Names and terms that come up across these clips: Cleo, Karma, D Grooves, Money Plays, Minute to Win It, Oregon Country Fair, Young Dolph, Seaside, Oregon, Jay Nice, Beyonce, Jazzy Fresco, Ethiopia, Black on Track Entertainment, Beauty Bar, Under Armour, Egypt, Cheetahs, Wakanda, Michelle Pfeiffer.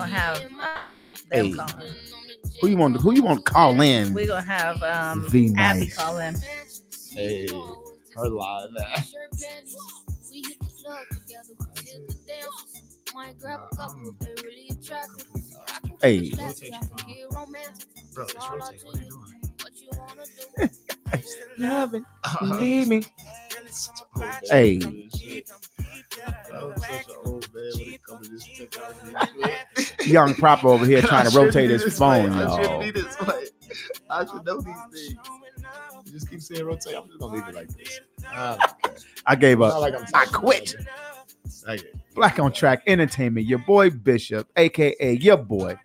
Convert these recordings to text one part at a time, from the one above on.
gonna have them calling. Who you want to call in? We're gonna have V Abby call in. Hey, her live now. Hey, bro, it's rotating. What are you doing? Loving, leave me. Hey. Young Proper over here trying to rotate his phone, y'all. I should know these things. You just keep saying rotate. I'm just gonna leave it like this. I gave up. Like I quit. Okay. Black on Track Entertainment. Your boy Bishop, aka your boy,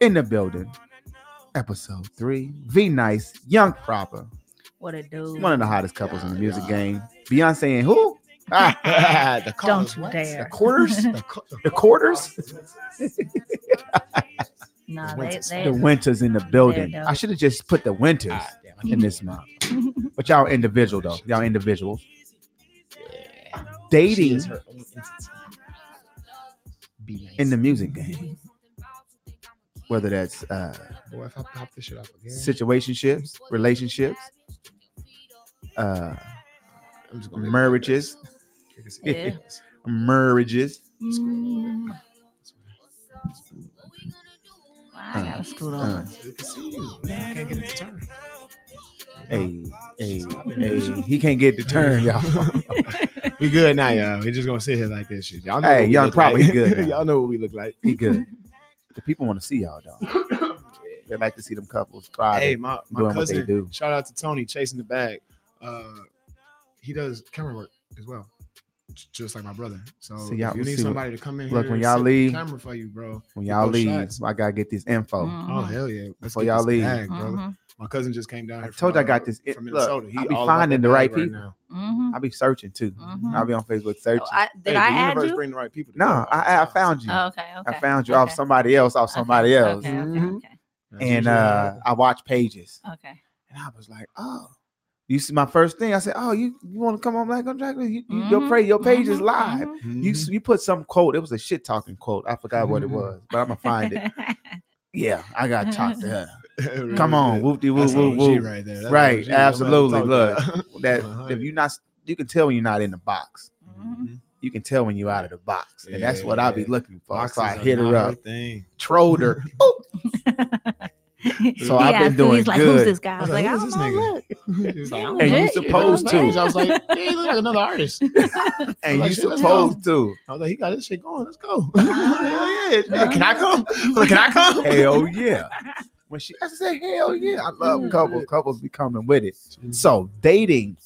in the building. Episode 3. V Nice, Young Proper. What a dude. One of the hottest couples in the music game. Beyonce and who? The Don't you dare. The quarters? The quarters? Nah, the winters in the building. I should have just put the winters in this month. But y'all individual though. Y'all individuals. Yeah. Dating in the music game. Whether that's situationships, relationships, marriages, I gotta scoot on. Hey, he can't get the turn, y'all. We good now, y'all. We just gonna sit here like this shit. Y'all know hey, y'all probably like. Good. Y'all know what we look like. He good. The people want to see y'all, dog. They like to see them couples thrive. Hey, my cousin, shout out to Tony, chasing the bag. He does camera work as well, just like my brother. So if you need somebody to come in here, look, when y'all leave, camera for you, bro. When y'all leave, I gotta get this info. Mm-hmm. Oh hell yeah! Before y'all leave, bag, mm-hmm. My cousin just came down. I told you I got this. From Minnesota. Look, I be finding the right people. Right mm-hmm. I be searching too. Mm-hmm. I be on Facebook searching. Oh, I add you? Bring the right people. No, I found you. Oh, okay. I found you off somebody else. And I watch pages. Okay. And I was like, oh. You see, my first thing I said, "Oh, you want to come on Black on Track? Your page is live. Mm-hmm. You put some quote. It was a shit talking quote. I forgot what it was, but I'm gonna find it. Yeah, I got to talk to her. Come on, whoop de whoop whoop whoop. Right there, right, absolutely. Look, that if you not, you can tell when you're not in the box. Mm-hmm. You can tell when you're out of the box, and that's what I be looking for. So I hit her up, trolled her. So I've been doing he's like, good. Who's this guy? I was like, I don't know. Look. He's like, and you supposed to? I was like, yeah, he looks like another artist. And like, you supposed to? I was like, he got this shit going. Let's go. Hell yeah! Can I come? Hell yeah! When she, I said, hell yeah! I love couples. Couples be coming with it. So dating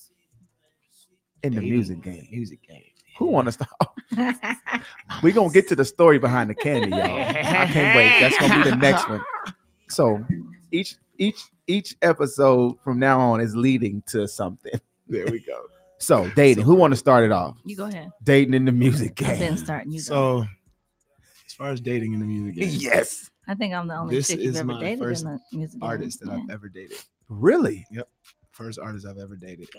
in the music game. Who want to stop? We're gonna get to the story behind the candy, y'all. I can't wait. That's gonna be the next one. So each episode from now on is leading to something. There we go. So dating. Who want to start it off? You go ahead. Dating in the music game. I didn't start. You so ahead. As far as dating in the music game. Yes. I think I'm the only chick you've ever dated in the music game. Artist that I've ever dated. Really? Yep. First artist I've ever dated.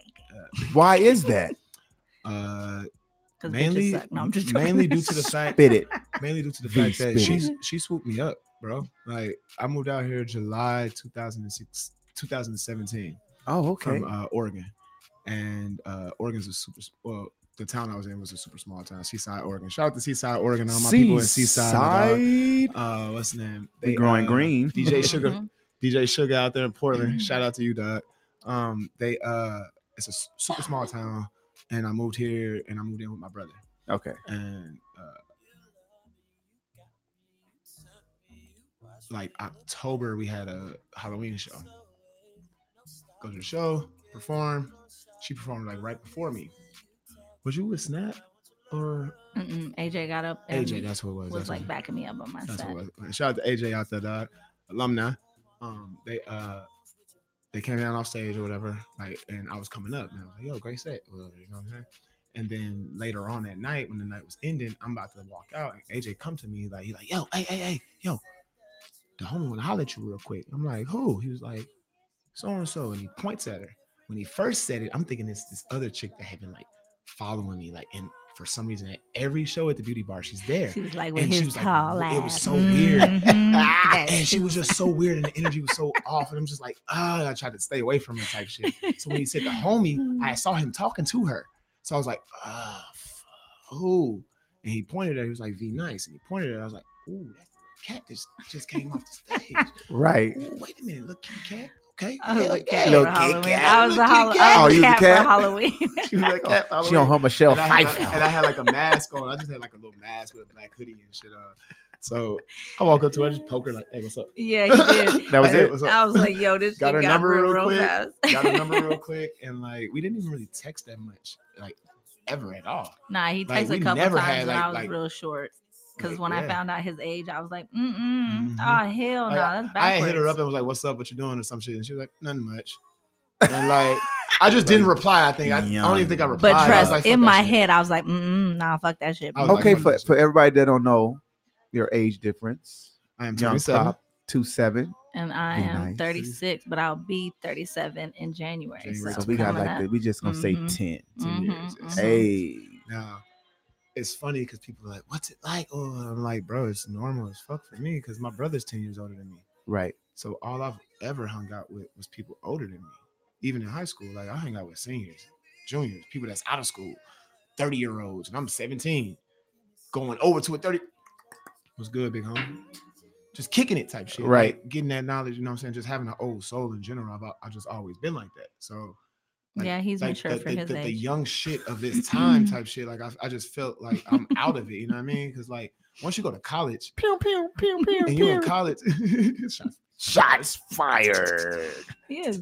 Why is that? Mainly due to the fact that she swooped me up. Bro, like I moved out here July 2006, 2017. Oh, okay. From Oregon, and Oregon's a super. Well, the town I was in was a super small town, Seaside, Oregon. Shout out to Seaside, Oregon. All my people in Seaside. What's the name? They growing green. DJ Sugar out there in Portland. Shout out to you, dog. It's a super small town, and I moved here, and I moved in with my brother. Okay. And like October, we had a Halloween show. Go to the show, perform. She performed like right before me. Was you with Snap or? Mm-mm, AJ got up. AJ, that's what it was. Was like backing me up on my side. Shout out to AJ out there, dog. Alumni. They came down off stage or whatever. Like, and I was coming up, and I was like, "Yo, great set." Well, you know what I'm saying? And then later on that night, when the night was ending, I'm about to walk out, and AJ come to me like, "He like, yo, hey, yo." The homie wanna holler at you real quick. I'm like, who? He was like, so-and-so. And he points at her. When he first said it, I'm thinking it's this other chick that had been like following me, like in for some reason at every show at the Beauty Bar, she's there. She was like, with his tall ass. It was so weird. And she was just so weird, and the energy was so off. And I'm just like, oh, I tried to stay away from her type shit. So when he said the homie, I saw him talking to her. So I was like, oh, who? And he pointed at her. He was like, V Nice. And he pointed at her. I was like, ooh, that's the cat that just came off the stage. Right. Ooh, wait a minute, look, cat. Okay. I was a cat for Halloween. She was like, cat for Halloween. She on her Michelle Pfeiffer. And I had like a mask on. I just had like a little mask with a black hoodie and shit on. So I walk up to her, I just poke her like, hey, what's up? Yeah, you did. That was it. What's up? I was like, yo, this got her number real quick. Got her number real quick. And like, we didn't even really text that much, like ever at all. Nah, he texted a couple times and I was real short. Because when I found out his age, I was like, oh, hell no, that's backwards. I hit her up and was like, what's up, what you doing, or some shit. And she was like, nothing much. And like, I just didn't reply, I think. I don't even think I replied. But trust, like, in my head, I was like, nah, fuck that shit. Okay, like, for everybody that don't know your age difference, I am Young Dolph, 27. And I am 36, but I'll be 37 in January. So we got like, we just going to say 10 years. Hey. No. It's funny because people are like, what's it like? Oh, I'm like, bro, it's normal as fuck for me because my brother's 10 years older than me. Right. So all I've ever hung out with was people older than me. Even in high school, like I hung out with seniors, juniors, people that's out of school, 30-year-olds, and I'm 17, going over to a 30. What's good, big homie? Just kicking it type shit. Right. Like, getting that knowledge, you know what I'm saying? Just having an old soul in general. I've just always been like that. So like, yeah, he's like mature for his age. The young shit of this time type shit. Like I just felt like I'm out of it. You know what I mean? Because like once you go to college, and you're in college, shots fired. Yeah.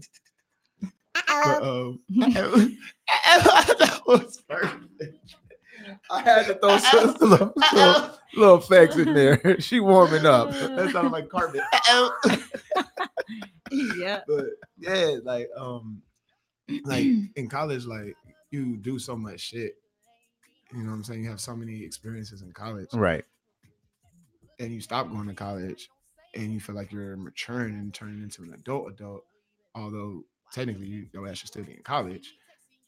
That was perfect. I had to throw little facts in there. She warming up. That sounded like carpet. Yeah. But yeah, like like in college, like you do so much shit, you know what I'm saying? You have so many experiences in college, right? And you stop going to college and you feel like you're maturing and turning into an adult, although technically your ass should still be in college.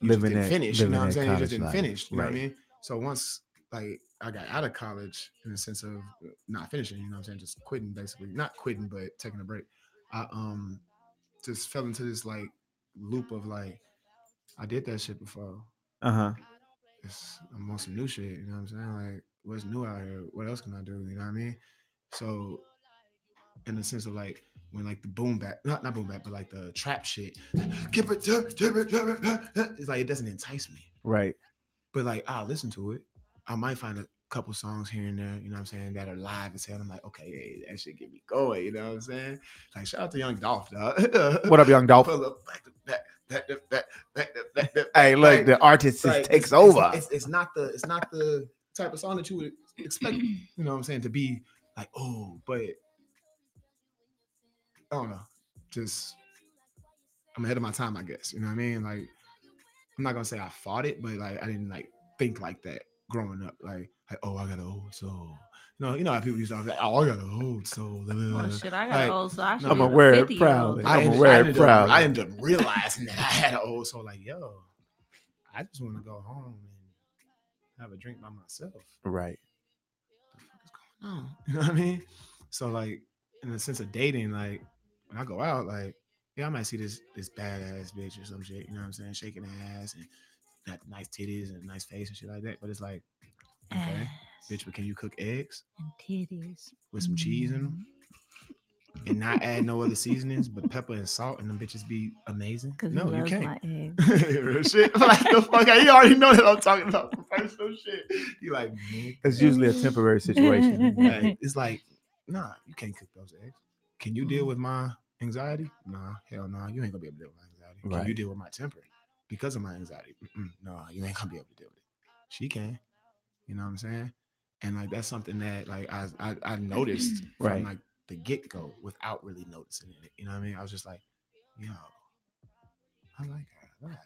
You living just didn't finish, you know what I'm saying? You just didn't finish, you know what I mean? So once like I got out of college in the sense of not finishing, you know what I'm saying? Just quitting, basically. Not quitting, but taking a break. I just fell into this like loop of like I did that shit before. I'm on some new shit, you know what I'm saying? Like, what's new out here? What else can I do? You know what I mean? So in the sense of like when like the boom bap, not boom bap, but like the trap shit, it's like it doesn't entice me, right? But like I'll listen to it. I might find a couple songs here and there, you know what I'm saying, that are live as hell. I'm like, okay, hey, that shit get me going, you know what I'm saying? Like, shout out to Young Dolph, dog. What up, Young Dolph? Hey, look, the artist like, takes over. It's not the type of song that you would expect, you know what I'm saying, to be like, oh, but I don't know. Just I'm ahead of my time, I guess. You know what I mean? Like, I'm not gonna say I fought it, but like I didn't like think like that growing up. Like, oh, I got an old soul. You know how people used to be like, oh, I got an old soul. Well, shit, I got an old soul. I'm gonna wear it proudly. I ended up realizing that I had an old soul. Like, yo, I just want to go home and have a drink by myself. Right. What's going on? You know what I mean? So, like, in the sense of dating, like, when I go out, like, yeah, I might see this badass bitch or some shit. You know what I'm saying? Shaking her ass and got nice titties and nice face and shit like that. But it's like, okay, bitch, but can you cook eggs and titties with some cheese in them and not add no other seasonings but pepper and salt, and them bitches be amazing? No, you can't. Real shit. Like, the fuck, you already know that I'm talking about professional shit. You like, it's usually a temporary situation. Like, it's like, nah, you can't cook those eggs. Can you deal with my anxiety? Nah, hell nah, you ain't gonna be able to deal with my anxiety. Right. Can you deal with my temper because of my anxiety? No, you ain't gonna be able to deal with it. She can. You know what I'm saying? And like that's something that like I noticed from like the get-go without really noticing it. You know what I mean? I was just like, yo, I like her a lot.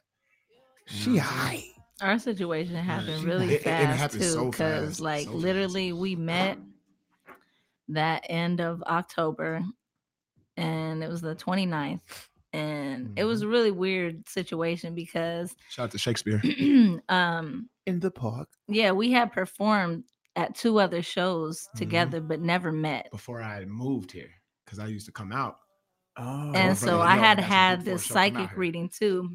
She high. Our situation happened really fast too, because like literally we met that end of October, and it was the 29th. And it was a really weird situation because shout out to Shakespeare. in the park. Yeah, we had performed at two other shows together, but never met. Before I had moved here, because I used to come out. Oh, and so I had this psychic reading too,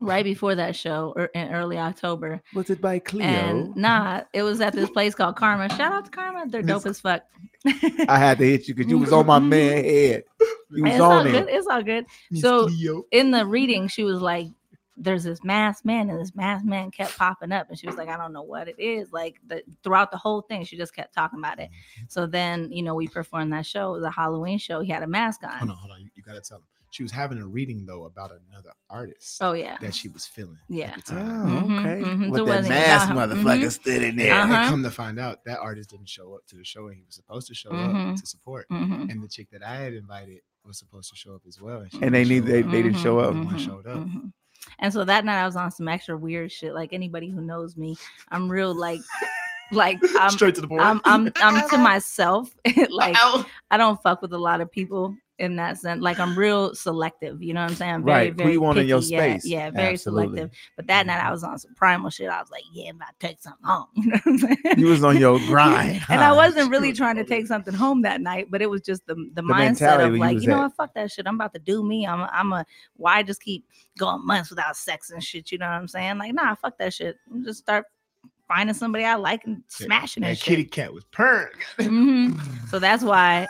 right before that show, or in early October. Was it by Cleo? And nah, it was at this place called Karma. Shout out to Karma, they're dope as fuck. I had to hit you because you was on my man head. You was on it. It's all good. So in the reading, she was like, "There's this masked man," and this masked man kept popping up, and she was like, "I don't know what it is." Like throughout the whole thing, she just kept talking about it. So then, you know, we performed that show. It was a Halloween show. He had a mask on. Hold on. You gotta tell him. She was having a reading though about another artist. Oh yeah, that she was feeling. Yeah. Oh, okay. Mm-hmm. With that masked motherfucker sitting there. And come to find out, that artist didn't show up to the show, and he was supposed to show up to support. Mm-hmm. And the chick that I had invited was supposed to show up as well. And they didn't show up. One showed up. Mm-hmm. And so that night I was on some extra weird shit. Like anybody who knows me, I'm real like I'm straight to the point. I'm to myself. Like I don't fuck with a lot of people in that sense. Like I'm real selective. You know what I'm saying? I'm very, right. Very you want in your space. Yeah, very absolutely. Selective. But that night I was on some primal shit. I was like, yeah, I'm about to take something home. You know what I'm saying? You was on your grind. And I wasn't really trying to take something home that night, but it was just the mindset of like, you know what, fuck that shit. I'm about to do me. Why just keep going months without sex and shit? You know what I'm saying? Like, nah, fuck that shit. Just start finding somebody I like and smashing that shit. Kitty cat was purring. Mm-hmm. So that's why,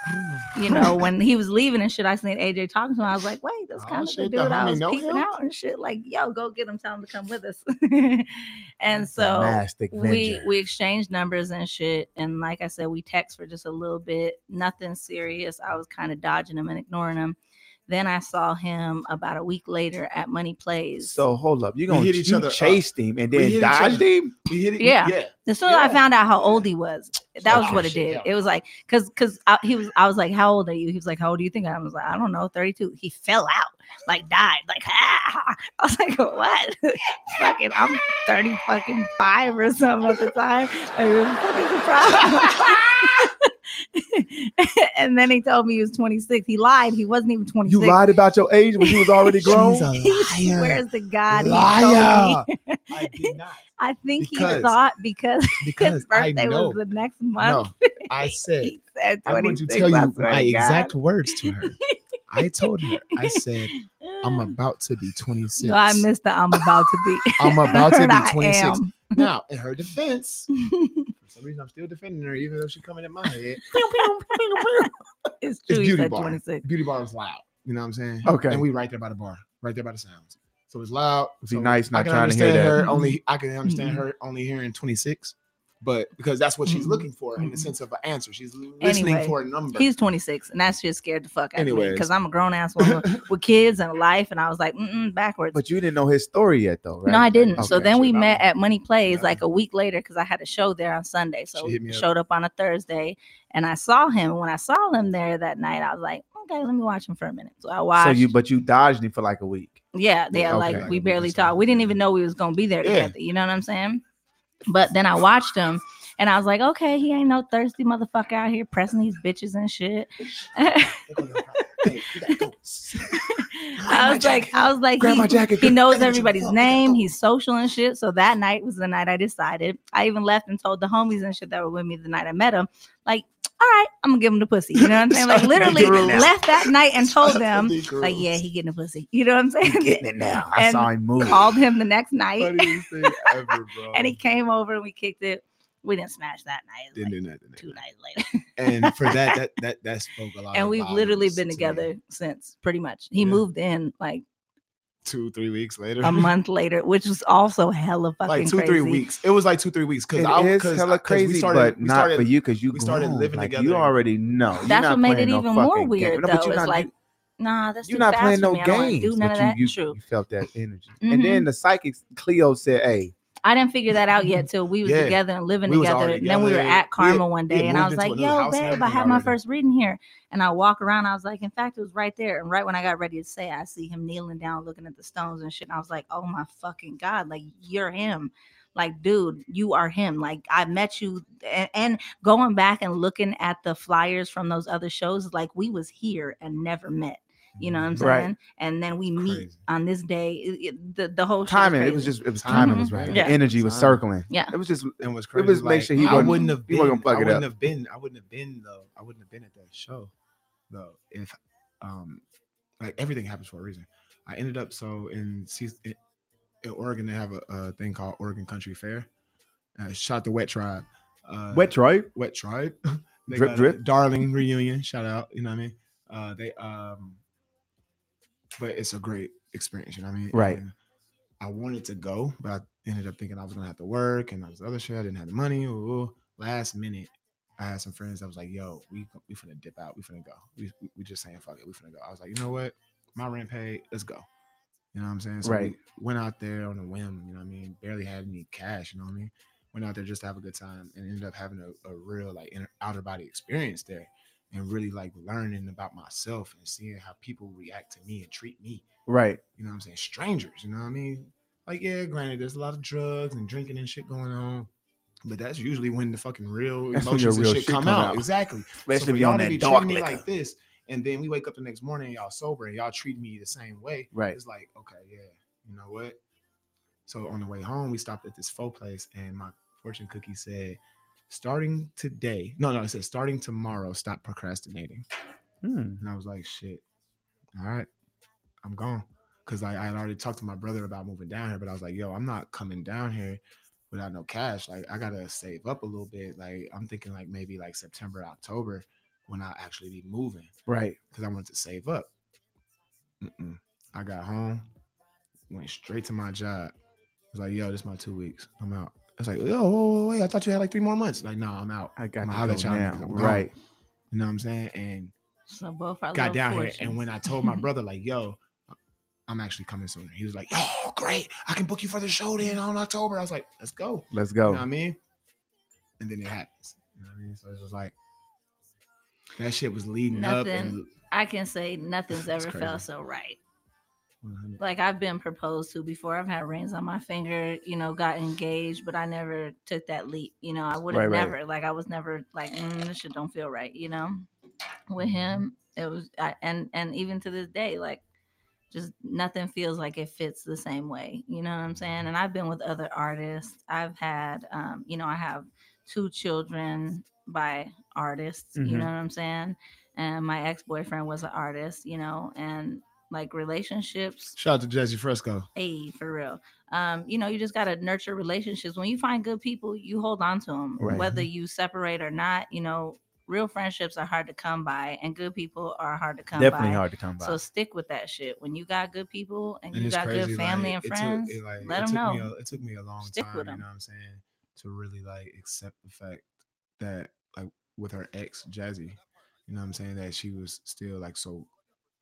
you know, when he was leaving and shit, I seen AJ talking to him. I was like, wait, that's kind of the dude I was peeping out and shit. Like, yo, go get him, tell him to come with us. And so we exchanged numbers and shit. And like I said, we text for just a little bit. Nothing serious. I was kind of dodging him and ignoring him. Then I saw him about a week later at Money Plays. So hold up, you're gonna hit each other, chased him and then dodged him. Yeah. As soon as I found out how old he was, that was what it did. It was like, I was like, how old are you? He was like, how old do you think? I was like, I don't know, 32. He fell out, like died, like I was like, what? Fucking, I'm 35 or something at the time. Like, what is the problem? And then he told me he was 26. He lied. He wasn't even 26. You lied about your age when you was already grown. Where's the God? Liar. I did not. I think he thought because his birthday was the next month. No, I said, I'm going to tell you my exact words to her. I told her, I said, I'm about to be 26. No, I missed the I'm about to be. I'm about to be 26. Now, in her defense, for some reason I'm still defending her, even though she's coming at my head. It's true. It's Beauty Bar. 26. Beauty Bar was loud. You know what I'm saying? Okay. And we right there by the bar, right there by the sounds. So it's loud. It'd be nice not trying to hear that. I can understand her only hearing 26, but because that's what she's looking for in the sense of an answer. She's listening for a number. He's 26, and that shit scared the fuck out of me because I'm a grown ass woman with kids and life, and I was like, backwards. But you didn't know his story yet, though, right? No, I didn't. Okay, so then we met at Money Plays like a week later because I had a show there on Sunday. So we showed up on a Thursday, and I saw him. When I saw him there that night, I was like, okay, let me watch him for a minute. So I watched. But you dodged him for like a week. Yeah, okay. Like we barely talked. We didn't even know we was gonna be there together. You know what I'm saying? But then I watched him, and I was like, okay, he ain't no thirsty motherfucker out here pressing these bitches and shit. I was like, he knows everybody's name. He's social and shit. So that night was the night I decided. I even left and told the homies and shit that were with me the night I met him, like, all right, I'm gonna give him the pussy. You know what I'm saying? Like literally left that night and told them, like, yeah, he getting the pussy. You know what I'm saying? He getting it now. I saw him move. Called him the next night. Funniest thing ever, bro. And he came over and we kicked it. We didn't smash that night. Two nights later. And for that spoke a lot. And we've literally been together since, pretty much. He moved in like 2-3 weeks later, a month later, which was also hella fucking like 2-3 weeks. It was like 2-3 weeks because it's hella crazy, but we started, for you because we started living like, together. You already know. That's what made it even more weird, though. It's like, nah, that's you're not playing no games. Do none of that. You felt that energy, and then the psychic Cleo said, "Hey." I didn't figure that out yet till we was together and living together. And then we were at Karma one day, and I was like, yo, babe, I had my first reading here. And I walk around, I was like, in fact, it was right there. And right when I got ready to say, I see him kneeling down, looking at the stones and shit. And I was like, oh my fucking God, like you're him. Like, dude, you are him. Like, I met you. And going back and looking at the flyers from those other shows, like we was here and never met. You know what I'm saying? Right. And then we meet on this day. The whole timing. It was just timing was right. Yeah. The energy was circling. Yeah. It was just and was crazy. It was like, make sure he wouldn't have been. I wouldn't have been at that show though if like everything happens for a reason. I ended up in Oregon they have a thing called Oregon Country Fair. Shout out to Wet Tribe. Wet Tribe. They drip, got drip. Darling reunion. Shout out. You know what I mean? But it's a great experience. You know what I mean? Right. And I wanted to go, but I ended up thinking I was gonna have to work and all this other shit. I didn't have the money. Ooh. Last minute, I had some friends. I was like, "Yo, we finna dip out. We finna go. We just saying fuck it. We finna go." I was like, "You know what? My rent paid. Let's go." You know what I'm saying? So right. We went out there on a whim. You know what I mean? Barely had any cash. You know what I mean? Went out there just to have a good time and ended up having a real like outer body experience there and really like learning about myself and seeing how people react to me and treat me. Right. You know what I'm saying? Strangers, you know what I mean? Like, yeah, granted, there's a lot of drugs and drinking and shit going on, but that's usually when the fucking real emotions and shit come out. Exactly. Especially so if y'all be treating me like this, and then we wake up the next morning and y'all sober and y'all treat me the same way. Right. It's like, okay, yeah, you know what? So on the way home, we stopped at this pho place and my fortune cookie said, starting today, it said starting tomorrow, stop procrastinating. And I was like, shit, all right, I'm gone, because I had already talked to my brother about moving down here, but I was like, yo, I'm not coming down here without no cash. Like, I gotta save up a little bit. Like, I'm thinking like maybe like September, October, when I actually be moving, right? Because I wanted to save up. I got home, went straight to my job. I was like, yo, this is my 2 weeks, I'm out. I was like, oh, wait, I thought you had like 3 more months. Like, no, I'm out. I got to go now. Right. You know what I'm saying? And so both got down fortunes. Here. And when I told my brother, like, yo, I'm actually coming sooner. He was like, oh, great. I can book you for the show then on October. I was like, let's go. Let's go. You know what I mean? And then it happens. You know what I mean? So it was like, that shit was leading up. And I can say nothing's ever felt so right. Like, I've been proposed to before. I've had rings on my finger, you know, got engaged, but I never took that leap. You know, I would have never, like, I was never like, this shit don't feel right. You know, with him, it was, and even to this day, like, just nothing feels like it fits the same way. You know what I'm saying? And I've been with other artists. I've had, you know, I have 2 children by artists. You know what I'm saying? And my ex-boyfriend was an artist, you know, and like relationships. Shout out to Jazzy Fresco. Hey, for real. You know, you just gotta nurture relationships. When you find good people, you hold on to them, right? Whether you separate or not. You know, real friendships are hard to come by, and good people are hard to come by. Definitely hard to come by. So stick with that shit. When you got good people and you got good family and friends, let them know. It took me a long time, you know what I'm saying, to really like accept the fact that like with her ex Jazzy, you know what I'm saying, that she was still like so.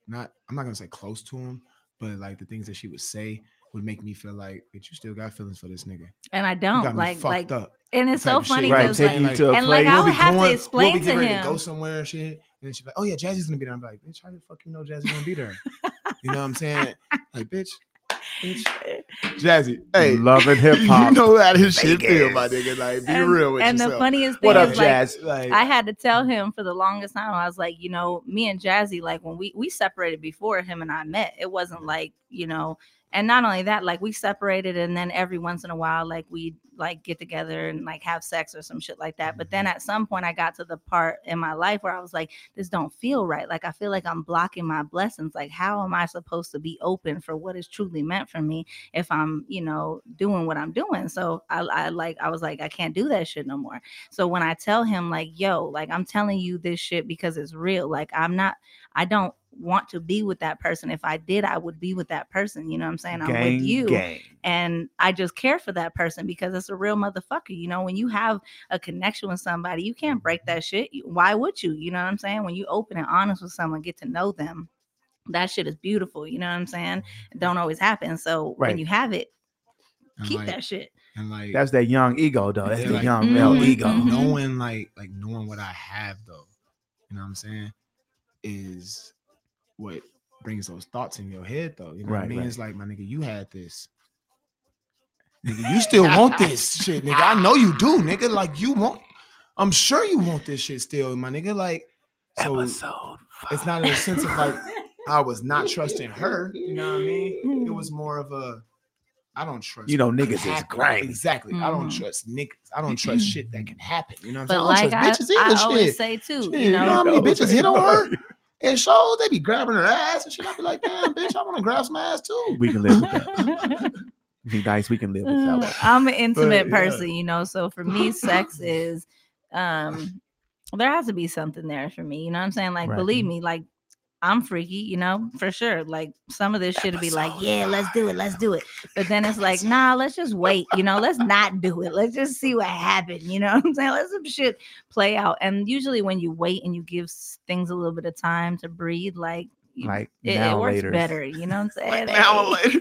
I'm not gonna say close to him, but like the things that she would say would make me feel like that you still got feelings for this nigga. And I don't like up. And it's so funny because right, like, and like I would have to explain to him to go somewhere and shit. And then she's like, oh yeah, Jazzy's gonna be there. I'm like, bitch, how the fuck you know Jazzy's gonna be there? You know what I'm saying? Like, bitch. Jazzy, hey, loving hip hop. You know how his shit feel, my nigga. Like, be real with yourself. And the funniest thing is, Jazz? Like, I had to tell him for the longest time. I was like, you know, me and Jazzy, like when we separated before him and I met, it wasn't like, you know. And not only that, like we separated, and then every once in a while, like we like get together and like have sex or some shit like that. But then at some point, I got to the part in my life where I was like, this don't feel right. Like I feel like I'm blocking my blessings. Like how am I supposed to be open for what is truly meant for me if I'm, you know, doing what I'm doing? So I was like, I can't do that shit no more. So when I tell him like, yo, like I'm telling you this shit because it's real. Like I don't want to be with that person. If I did, I would be with that person. You know what I'm saying? I'm with you. And I just care for that person because it's a real motherfucker. You know, when you have a connection with somebody, you can't break that shit. Why would you? You know what I'm saying? When you open and honest with someone, get to know them, that shit is beautiful. You know what I'm saying? It don't always happen. So when you have it, and keep like, that shit. And like that's that young ego though. That's the like, young male ego. Knowing like knowing what I have though, you know what I'm saying, is what brings those thoughts in your head though, you know what I mean? Right. It's like, my nigga, you had this. Nigga, you still want this shit, nigga. I know you do, nigga. Like I'm sure you want this shit still, my nigga. Like, so it's not in a sense of like I was not trusting her. You know what I mean? It was more of a, I don't trust. You know, niggas is grimy. Exactly. Mm-hmm. I don't trust niggas. I don't trust shit that can happen. You know what I'm saying? But I don't trust bitches either. I always say too. Shit, you know how many bitches hit on her? And shows they be grabbing her ass and shit. I be like, damn, bitch, I want to grab some ass too. We can live with that. Guys, we can live with that one. I'm an intimate person, you know. So for me, sex is, there has to be something there for me. You know what I'm saying? Like, believe me, like, I'm freaky, you know, for sure. Like, some of this shit will be like, yeah, let's do it. But then it's like, nah, let's just wait. You know, let's not do it. Let's just see what happens. You know what I'm saying? Let some shit play out. And usually when you wait and you give things a little bit of time to breathe, like it works better. You know what I'm saying? Like now later.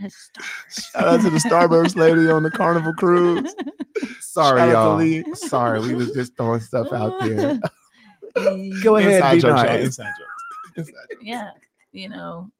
Shout out to the Starburst lady on the Carnival cruise. Sorry, y'all. Sorry, we was just throwing stuff out there. Go ahead, be nice. Yeah, you know,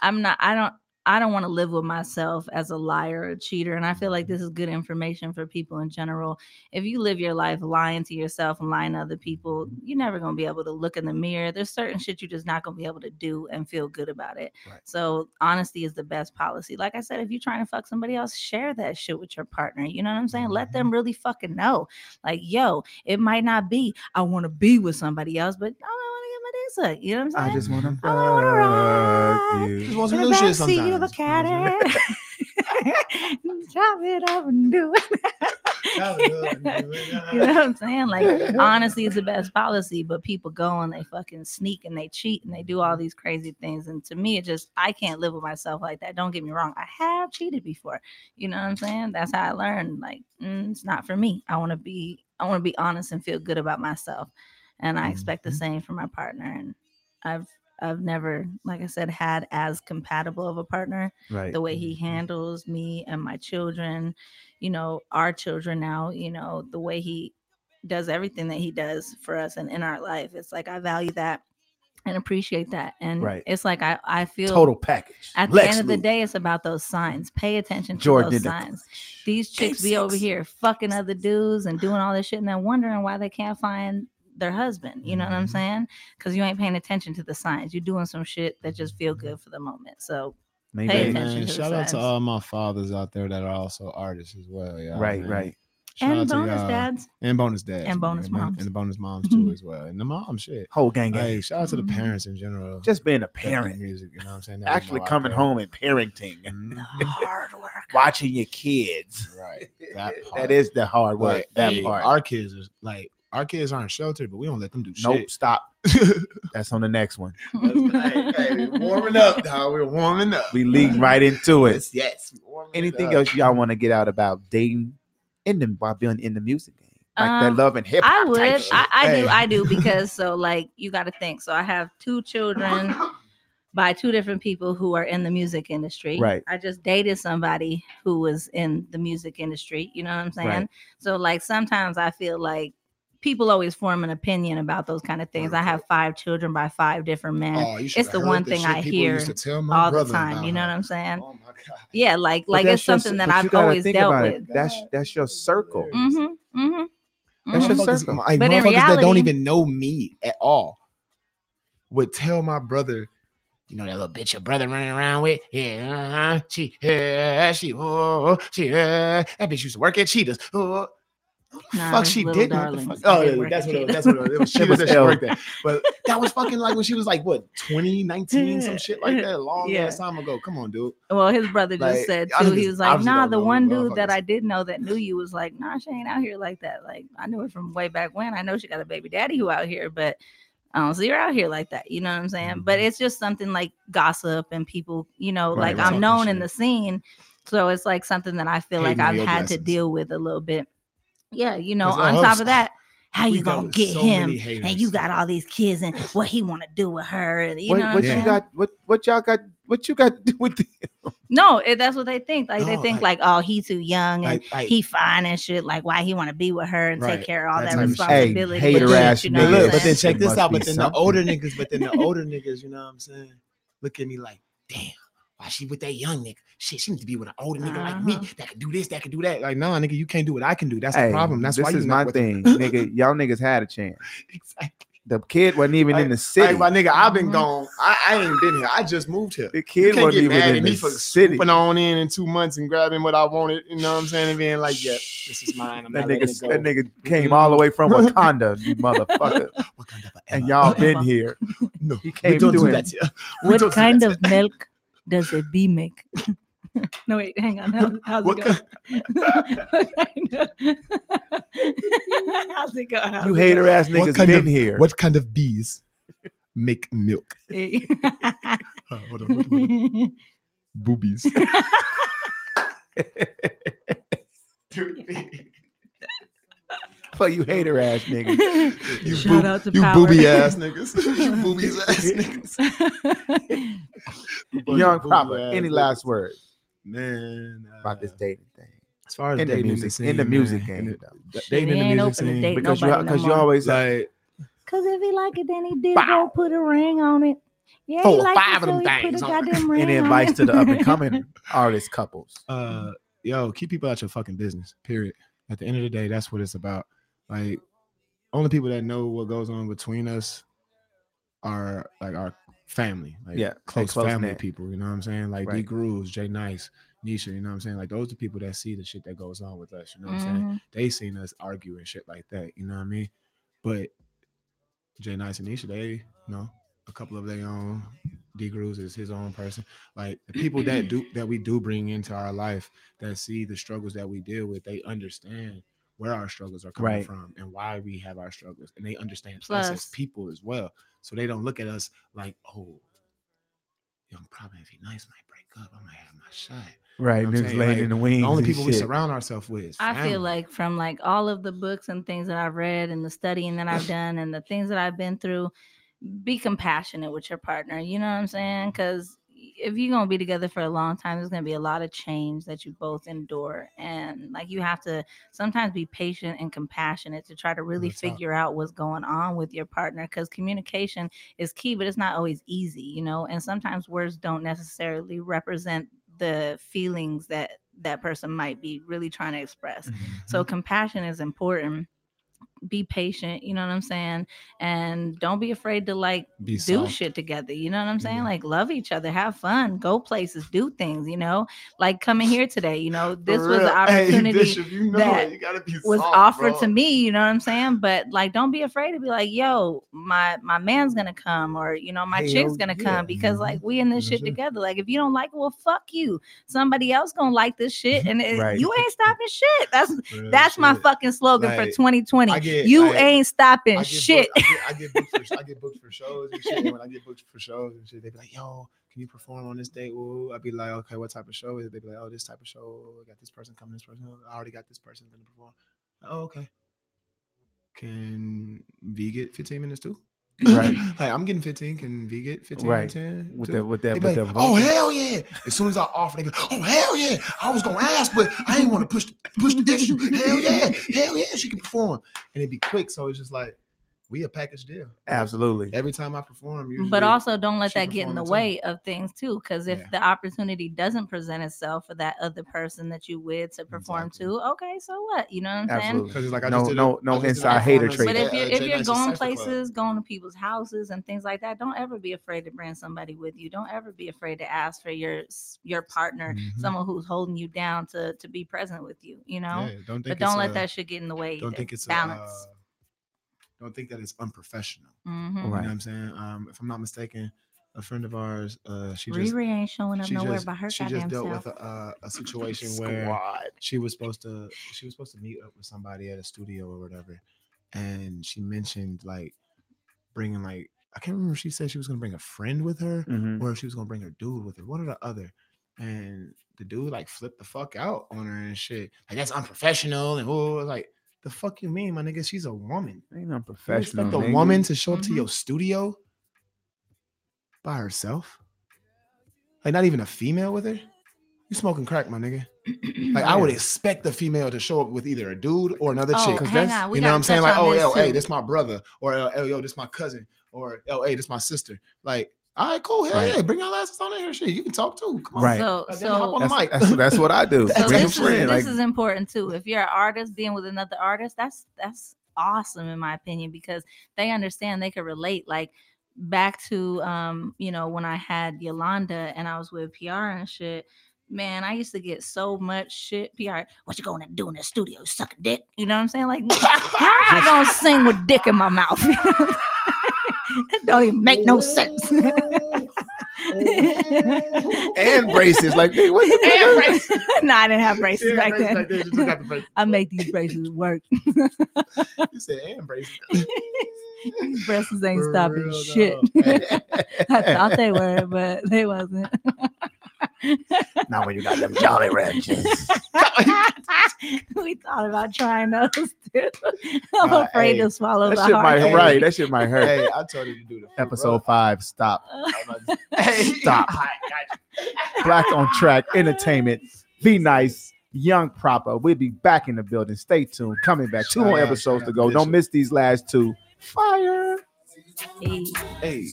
I don't want to live with myself as a liar or a cheater. And I feel like this is good information for people in general. If you live your life lying to yourself and lying to other people, you're never going to be able to look in the mirror. There's certain shit you're just not going to be able to do and feel good about it. Right. So honesty is the best policy. Like I said, if you're trying to fuck somebody else, share that shit with your partner. You know what I'm saying? Let them really fucking know. Like, yo, it might not be, I want to be with somebody else, but suck. You know what I'm saying? I just want to fuck you. Just want some new shit sometimes. See you the cat. Chop it up and do it. You know what I'm saying? Like, honesty is the best policy, but people go and they fucking sneak and they cheat and they do all these crazy things. And to me, it just, I can't live with myself like that. Don't get me wrong. I have cheated before. You know what I'm saying? That's how I learned. Like, it's not for me. I want to be honest and feel good about myself. And I expect the same from my partner. And I've never, like I said, had as compatible of a partner. Right. The way he handles me and my children, you know, our children now, you know, the way he does everything that he does for us and in our life. It's like, I value that and appreciate that. And it's like, I feel total package. At the end of the day, it's about those signs. Pay attention to those signs. These chicks be over here fucking other dudes and doing all this shit and then wondering why they can't find their husband, you know what I'm saying? Because you ain't paying attention to the signs. You're doing some shit that just feel good for the moment. So pay attention to shout the out signs. To all my fathers out there that are also artists as well. Yeah, right, man. Right. Shout and bonus dads. And bonus dads. And bonus moms. And the bonus moms too as well. And the mom shit. Whole gang. Hey, shout out to the parents in general. Just being a parent. Music, you know what I'm saying? That actually coming home and parenting. The hard work. Watching your kids. Right. That is the hard work. Like, that part. Our kids are like, our kids aren't sheltered, but we don't let them do shit. Nope, stop. That's on the next one. Hey, we're warming up, dog. We're warming up. We lead right into it. Yes. Anything else y'all want to get out about dating, ending by being in the music game, like that love and hip hop? I would. I do because so like you got to think. So I have two children by two different people who are in the music industry. Right. I just dated somebody who was in the music industry. You know what I'm saying? Right. So like sometimes I feel like people always form an opinion about those kind of things. I have 5 children by 5 different men. Oh, it's the one thing I hear all the time. You know what I'm saying? Oh my God. Yeah, like it's something that I've always dealt with. That's your circle. Mm-hmm, mm-hmm. That's your circle. Like, but in reality, that don't even know me at all would tell my brother, you know, that little bitch your brother running around with? Yeah, she that bitch used to work at Cheetahs. Oh. Nah, fuck, she didn't. That's what it was. She was birthday. But that was fucking like when she was like, what, 2019, some shit like that, a long ass time ago. Come on, dude. Well, his brother just like, said too. He was like, nah, the one dude that I did know that knew you was like, nah, she ain't out here like that. Like, I knew her from way back when. I know she got a baby daddy who out here, but I don't see her out here like that. You know what I'm saying? Mm-hmm. But it's just something like gossip and people, you know, like I'm known in the scene, so it's like something that I feel like I've had to deal with a little bit. Yeah, you know, on top of that, how you gonna get him? And you got all these kids, and what he wanna do with her? And you know what you got? What y'all got? What you got to do with them? No, that's what they think. Like they think like, oh, he too young and he fine and shit. Like why he wanna be with her and take care of all that responsibility? Hey, hater ass, you know. Look, but then check this out. But then the older niggas, you know what I'm saying? Look at me like, damn. Why she with that young nigga? Shit, she needs to be with an older nigga like me that can do this, that can do that. Like, nah, nigga, you can't do what I can do. That's the problem. That's why this is my thing, nigga. Y'all niggas had a chance. Exactly. The kid wasn't even in the city. Like, my nigga, I've been gone. I ain't been here. I just moved here. The kid wasn't even in the city. Scooping on in 2 months and grabbing what I wanted. You know what I'm saying? And being like, yeah, this is mine. I'm that nigga came all the way from Wakanda, you motherfucker. Wakanda, and y'all been here. No, he came to it. What kind of milk does a bee make? No, wait, hang on. How's it going? How's it going? You hater ass niggas been here. What kind of bees make milk? Hold on. Boobies. Fuck you hater ass niggas. Shout out to you booby ass niggas. You boobies ass niggas. Young proper. Any last word? Man, about this dating thing. As far as dating music, in the music game, dating in the music scene, because you always like, because if he like it, then he did go put a ring on it. Yeah, 4 or 5 of them things. Any advice to the up and coming artist couples? Yo, keep people out your fucking business. Period. At the end of the day, that's what it's about. Like, only people that know what goes on between us are like our family, like close family people, you know what I'm saying? Like D Grooves, Jay Nice, Nisha, you know what I'm saying? Like those are people that see the shit that goes on with us, you know what I'm saying? They seen us argue and shit like that, you know what I mean? But Jay Nice and Nisha, they, you know, a couple of their own. D Grooves is his own person. Like the people that we do bring into our life that see the struggles that we deal with, they understand where our struggles are coming from and why we have our struggles, and they understand us as people as well. So they don't look at us like, oh, young probably if he nice might break up, I might have my shot. Right, you know niggas laying in the wings. The only people we surround ourselves with. I feel like from like all of the books and things that I've read and the studying that I've done and the things that I've been through, be compassionate with your partner. You know what I'm saying? Because if you're going to be together for a long time, there's going to be a lot of change that you both endure. And like, you have to sometimes be patient and compassionate to try to really figure out what's going on with your partner. Because communication is key, but it's not always easy, you know? And sometimes words don't necessarily represent the feelings that that person might be really trying to express. Mm-hmm. So compassion is important. Be patient, you know what I'm saying? And don't be afraid to like do shit together, you know what I'm saying? Yeah. Like love each other, have fun, go places, do things, you know? Like coming here today, you know, this was an opportunity offered to me, you know what I'm saying? But like, don't be afraid to be like, yo, my man's gonna come, or you know, my chick's gonna come, because like we in this shit together. Like if you don't like it, well, fuck you. Somebody else gonna like this shit, and you ain't stopping shit. That's my fucking slogan for 2020. Ain't stopping shit. I get booked for shows and shit. And when I get booked for shows and shit, they be like, yo, can you perform on this date? Ooh. I'd be like, okay, what type of show is it? They'd be like, oh, this type of show. I got this person coming, this person. I already got this person going to perform. Oh, okay. Can V get 15 minutes too? Right. Like I'm getting 15. Can V get 15 and 10? With that. Oh, hell yeah. As soon as I offer, they go, oh, hell yeah. I was going to ask, but I didn't want to push the issue. Hell yeah. Hell yeah. She can perform. And it'd be quick. So it's just like, we a package deal. Absolutely. Every time I perform, but also don't let that get in the way of things too. Because if the opportunity doesn't present itself for that other person that you with to perform to, okay, so what? You know what I'm saying? Because it's like I inside hater trait. But if you're going places, going to people's houses and things like that, don't ever be afraid to bring somebody with you. Don't ever be afraid to ask for your partner, someone who's holding you down, to be present with you. You know, don't let that shit get in the way. Don't think it's balance. Don't think that it's unprofessional. Mm-hmm. You know what I'm saying? If I'm not mistaken, a friend of ours, Riri ain't showing up nowhere by her goddamn self. She just dealt with a situation where she was supposed to meet up with somebody at a studio or whatever, and she mentioned like bringing, like, I can't remember if she said she was going to bring a friend with her or if she was going to bring her dude with her, one or the other. And the dude like flipped the fuck out on her and shit. Like, that's unprofessional, and the fuck you mean, my nigga? She's a woman. Ain't no professional. You expect a woman to show up to your studio by herself? Like, not even a female with her? You smoking crack, my nigga. Like, I would expect a female to show up with either a dude or another chick. You know what I'm saying? Like, oh, yo, hey, this my brother. Or, oh, yo, this my cousin. Or, oh, hey, this my sister. Like, all right, cool. Hell yeah, bring your asses on in here. Shit, you can talk too. Come on. Right. So that's what I do. So bring a friend. This is important too. If you're an artist, being with another artist, that's awesome in my opinion, because they understand, they could relate. Like back to, you know, when I had Yolanda and I was with PR and shit, man, I used to get so much shit. PR, what you going to do in the studio? You suck a dick. You know what I'm saying? Like, how am I going to sing with dick in my mouth? That don't even make no sense. And braces, like, hey, what you and braces. No, I didn't have braces back then. Like this, the braces. I make these braces work. You said and braces. These braces ain't for stopping real, shit. No. I thought they were, but they wasn't. Not when you got them Jolly Ranchers. We thought about trying those too. I'm afraid to swallow that the shit heart. Right, that shit might hurt. Hey, I told you to do the episode 5. Stop. Stop. Black on Track Entertainment. Be nice. Young proper. We'll be back in the building. Stay tuned. Coming back. 2 more episodes to go. Don't miss these last 2. Fire. Hey.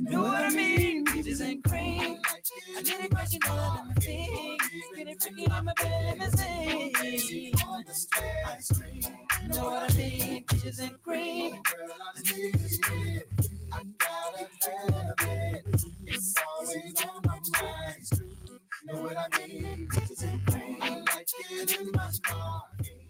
Know what I mean? Peaches and cream. I didn't question all of them things. Getting freaky on my belly, missing. Know what I mean? Peaches and cream. I need this shit. I gotta have it. It's always on my mind. Know what I mean? Peaches and cream. Like it in my heart.